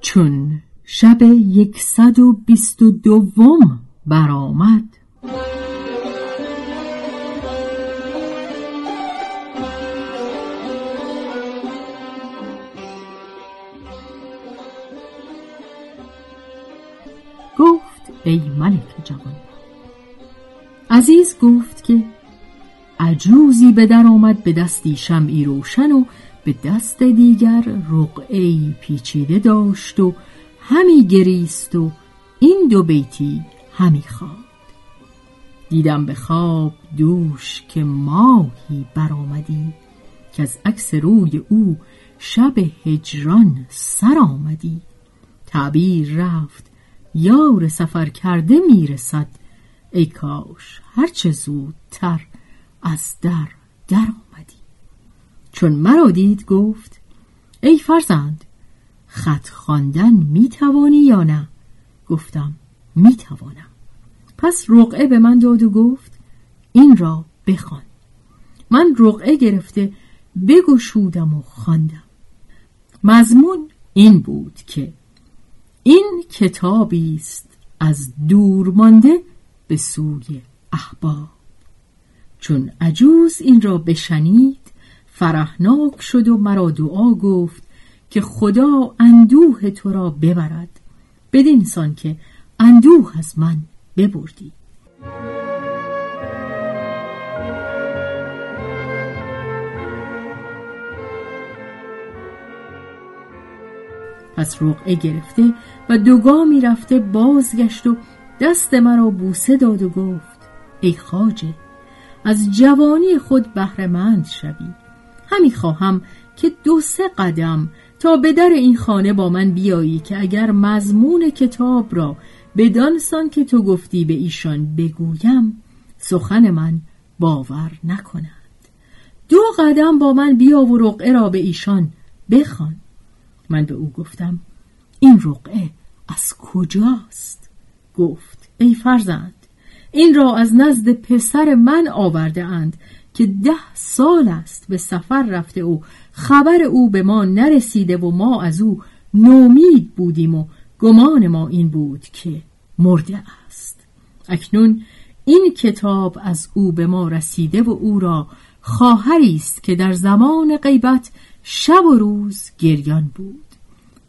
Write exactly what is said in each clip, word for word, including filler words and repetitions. چون شب یکصد و بیست و دوم برآمد، گفت ای ملک جوان عزیز، گفت که عجوزی به در آمد، به دستی شمعی روشن و به دست دیگر رقعه‌ای پیچیده داشت و همی گریست و این دو بیتی همی خواند. دیدم به خواب دوش که ماهی برآمدی، که از عکس روی او شب هجران سر آمدی. تعبیر رفت یار سفر کرده میرسد، ای کاش هرچه زودتر از در در آمدی. چون مرا دید گفت ای فرزند، خط خواندن می توانی یا نه؟ گفتم می توانم. پس رقعه به من داد و گفت این را بخوان. من رقعه گرفته بگشودم و خواندم. مضمون این بود که این کتابی است از دور مانده به سوی احباب. چون عجوز این را بشنید فرحناک شد و مرا دعا گفت که خدا اندوه تو را ببرد، بدین سان که اندوه از من ببردی. پس رقعه گرفته و دوگامی رفته بازگشت و دست مرا بوسه داد و گفت ای خواجه، از جوانی خود بهره‌مند شوی. همی خواهم که دو سه قدم تا به در این خانه با من بیایی، که اگر مضمون کتاب را بدان سان که تو گفتی به ایشان بگویم، سخن من باور نکنند. دو قدم با من بیا و رقعه را به ایشان بخوان. من به او گفتم این رقعه از کجاست؟ گفت ای فرزند، این را از نزد پسر من آورده اند که ده سال است به سفر رفته و خبر او به ما نرسیده و ما از او نومید بودیم و گمان ما این بود که مرده است. اکنون این کتاب از او به ما رسیده و او را خواهری است که در زمان غیبت شب و روز گریان بود.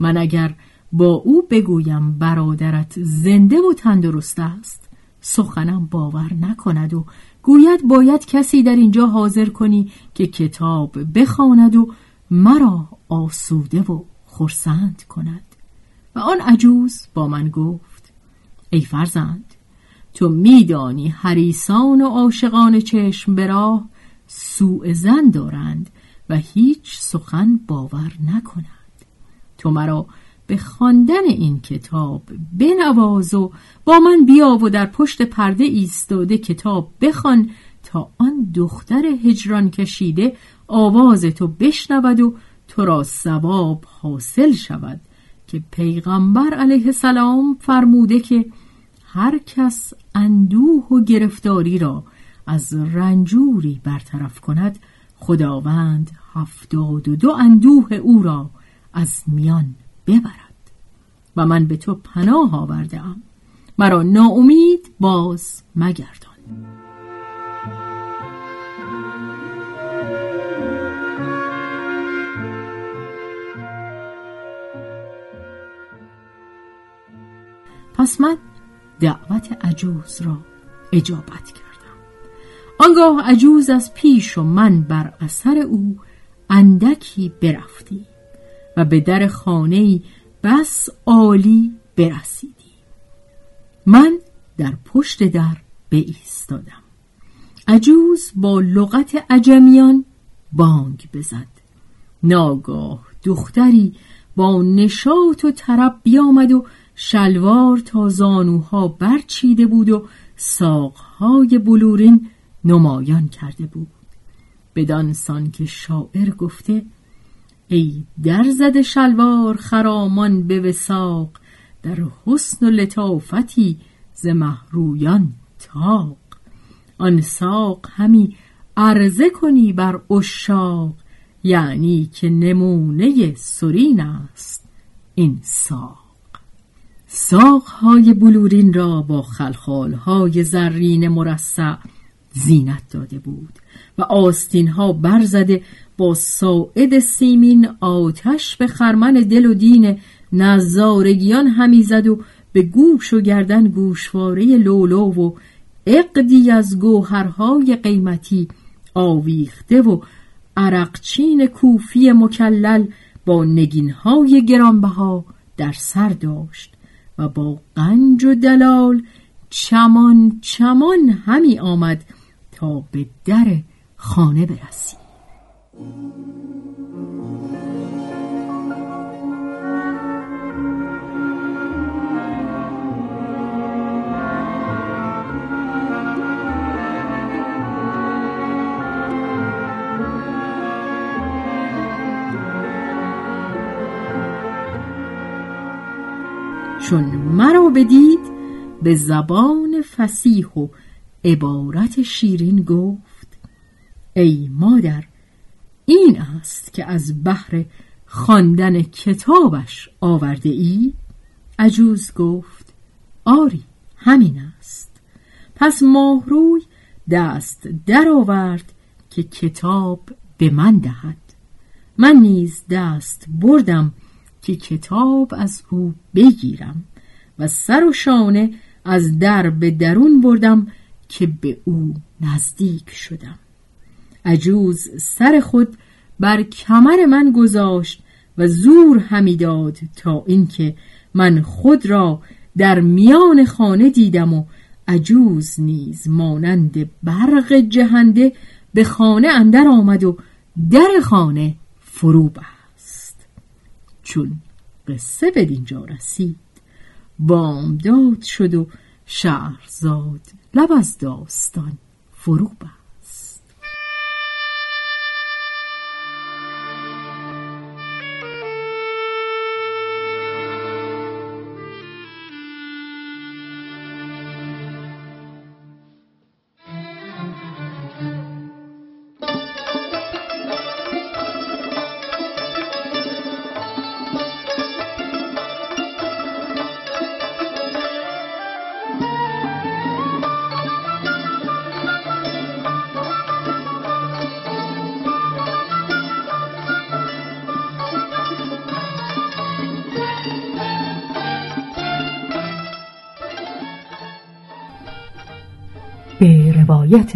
من اگر با او بگویم برادرت زنده و تندرست است، سخنم باور نکند و گوید باید کسی در اینجا حاضر کنی که کتاب بخواند و مرا آسوده و خرسند کند. و آن عجوز با من گفت ای فرزند، تو میدانی حریصان و عاشقان چشم به راه سوء ظن دارند و هیچ سخن باور نکنند. تو مرا به خواندن این کتاب بنواز و با من بیا و در پشت پرده ایستاده کتاب بخوان تا آن دختر هجران کشیده آواز تو بشنود و تو را ثواب حاصل شود، که پیغمبر علیه السلام فرموده که هر کس اندوه و گرفتاری را از رنجوری برطرف کند، خداوند هفتاد و دو اندوه او را از میان ببرد. و من به تو پناه آورده‌ام، مرا ناامید باز مگردان. پس من دعوت عجوز را اجابت کردم. آنگاه عجوز از پیش و من بر اثر او اندکی برفتی و به در خانه‌ای بس عالی برسیدی. من در پشت در بایستادم. عجوز با لغت عجمیان بانگ بزد. ناگاه دختری با نشاط و طرب بیامد و شلوار تا زانوها برچیده بود و ساقهای بلورین نمایان کرده بود، بدانسان که شاعر گفته: ای درزد شلوار خرامان به وساق، در حسن و لطافتی ز مهرویان تاق، آن ساق همی عرضه کنی بر عشاق، یعنی که نمونه سرین است این ساق. ساقهای بلورین را با خلخالهای زرین مرصع زینت داده بود و آستینها برزده با ساعد سیمین آتش به خرمن دل و دین نظارگیان همی زد و به گوش و گردن گوشواره لولو و عقدی از گوهرهای قیمتی آویخته و عرقچین کوفی مکلل با نگینهای گرانبها در سر داشت و با قنج و دلال چمان چمان همی آمد تا به در خانه برسید. چون مرا بدید به زبان فصیح و عبارت شیرین گفت: ای مادر، این است که از بحر خواندن کتابش آورده ای؟ عجوز گفت: آری، همین است. پس ماهروی دست در آورد که کتاب به من دهد. من نیز دست بردم که کتاب از او بگیرم و سر و شانه از در به درون بردم که به او نزدیک شدم. عجوز سر خود بر کمر من گذاشت و زور همی داد تا اینکه من خود را در میان خانه دیدم و عجوز نیز مانند برق جهنده به خانه اندر آمد و در خانه فرو بست. چون قصه به دینجا رسید بامداد شد و شهرزاد لب از داستان فرو بست. به روایت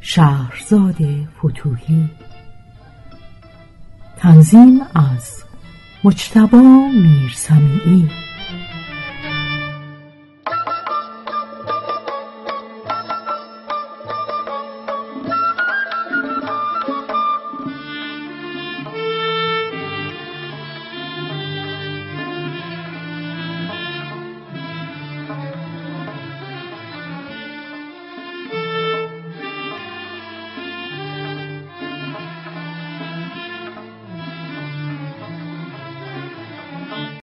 شهرزاد فتوحی. تنظیم از مجتبی میرسمیعی.